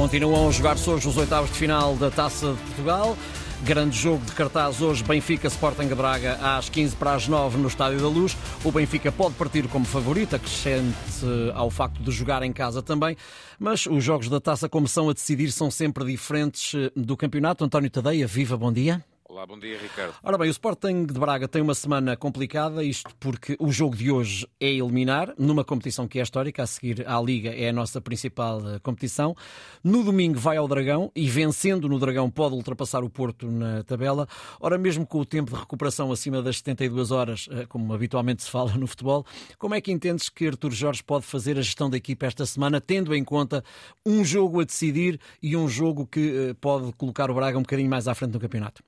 Continuam a jogar-se hoje os oitavos de final da Taça de Portugal. Grande jogo de cartaz hoje, Benfica Sporting de Braga às 8:45 no Estádio da Luz. O Benfica pode partir como favorito, acrescente ao facto de jogar em casa também, mas os jogos da Taça, como são a decidir, são sempre diferentes do campeonato. António Tadeia, viva, bom dia. Olá, bom dia, Ricardo. Ora bem, o Sporting de Braga tem uma semana complicada, isto porque o jogo de hoje é eliminar, numa competição que é histórica, a seguir à Liga é a nossa principal competição. No domingo vai ao Dragão e, vencendo no Dragão, pode ultrapassar o Porto na tabela. Ora, mesmo com o tempo de recuperação acima das 72 horas, como habitualmente se fala no futebol, como é que entendes que Artur Jorge pode fazer a gestão da equipa esta semana, tendo em conta um jogo a decidir e um jogo que pode colocar o Braga um bocadinho mais à frente no campeonato?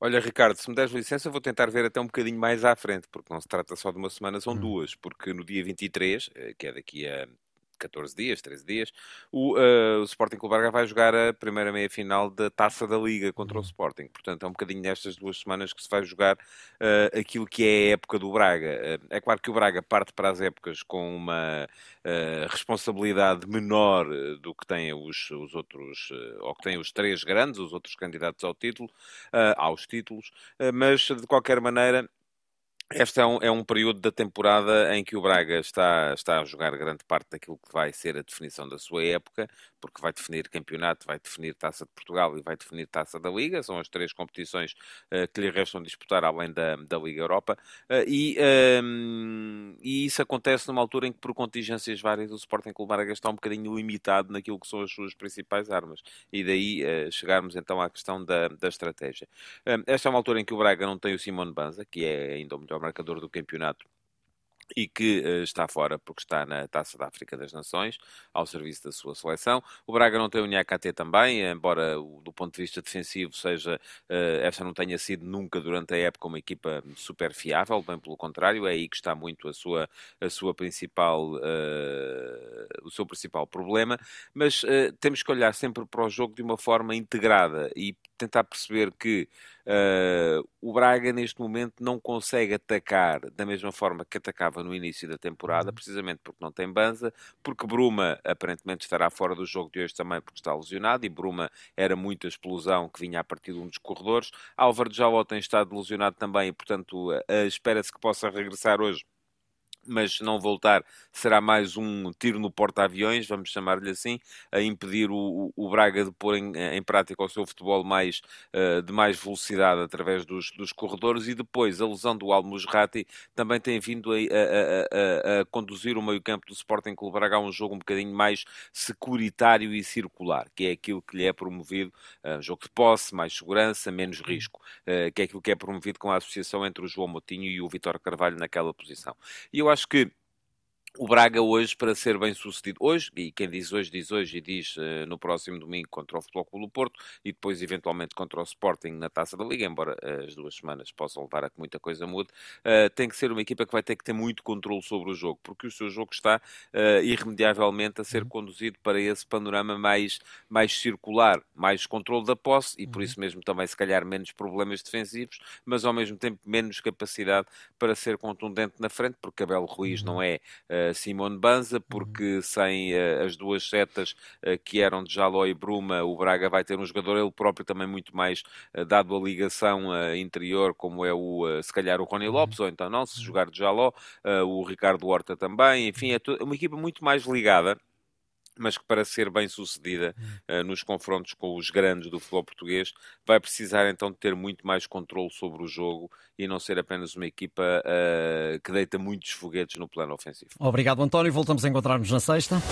Olha, Ricardo, se me deres licença, vou tentar ver até um bocadinho mais à frente, porque não se trata só de uma semana, são duas, porque no dia 23, que é daqui a 14 dias, 13 dias, o Sporting Clube Braga vai jogar a primeira meia-final da Taça da Liga contra o Sporting. Portanto, é um bocadinho nestas duas semanas que se vai jogar aquilo que é a época do Braga. É claro que o Braga parte para as épocas com uma responsabilidade menor do que têm os outros, ou que têm os três grandes, os outros candidatos ao título, aos títulos, mas de qualquer maneira... Este é um período da temporada em que o Braga está a jogar grande parte daquilo que vai ser a definição da sua época, porque vai definir campeonato, vai definir Taça de Portugal e vai definir Taça da Liga. São as três competições que lhe restam disputar, além da Liga Europa. E isso acontece numa altura em que, por contingências várias, o Sporting Clube Braga está um bocadinho limitado naquilo que são as suas principais armas. E daí chegarmos então à questão da estratégia. Esta é uma altura em que o Braga não tem o Simone Banza, que é ainda o melhor marcador do campeonato, e que está fora porque está na Taça da África das Nações, ao serviço da sua seleção. O Braga não tem o Niakate também, embora do ponto de vista defensivo seja, esta não tenha sido nunca durante a época uma equipa super fiável, bem pelo contrário, é aí que está muito a sua principal, o seu principal problema, mas temos que olhar sempre para o jogo de uma forma integrada e tentar perceber que o Braga neste momento não consegue atacar da mesma forma que atacava no início da temporada, precisamente porque não tem Banza, porque Bruma aparentemente estará fora do jogo de hoje também porque está lesionado, e Bruma era muita explosão que vinha a partir de um dos corredores. Álvaro de Jaló tem estado lesionado também e, portanto, espera-se que possa regressar hoje, mas se não voltar será mais um tiro no porta-aviões, vamos chamar-lhe assim, a impedir o Braga de pôr em prática o seu futebol mais, de mais velocidade através dos corredores. E depois a lesão do Al-Musrati também tem vindo a conduzir o meio-campo do Sporting Clube Braga a um jogo um bocadinho mais securitário e circular, que é aquilo que lhe é promovido, jogo de posse, mais segurança, menos risco, que é aquilo que é promovido com a associação entre o João Motinho e o Vítor Carvalho naquela posição. E eu acho que o Braga hoje, para ser bem sucedido hoje, e quem diz hoje e diz no próximo domingo contra o Futebol Clube do Porto e depois eventualmente contra o Sporting na Taça da Liga, embora as duas semanas possam levar a que muita coisa mude, tem que ser uma equipa que vai ter que ter muito controle sobre o jogo, porque o seu jogo está irremediavelmente a ser conduzido para esse panorama mais circular, mais controle da posse e por isso mesmo também se calhar menos problemas defensivos, mas ao mesmo tempo menos capacidade para ser contundente na frente, porque Abel Ruiz não é... Simone Banza, porque sem as duas setas que eram de Jaló e Bruma, o Braga vai ter um jogador ele próprio também muito mais dado a ligação interior, como é se calhar o Rony Lopes, ou então não, se jogar de Jaló, o Ricardo Horta também, enfim, é uma equipa muito mais ligada, mas que para ser bem sucedida nos confrontos com os grandes do futebol português vai precisar então de ter muito mais controle sobre o jogo e não ser apenas uma equipa que deita muitos foguetes no plano ofensivo. Obrigado, António. Voltamos a encontrar-nos na sexta.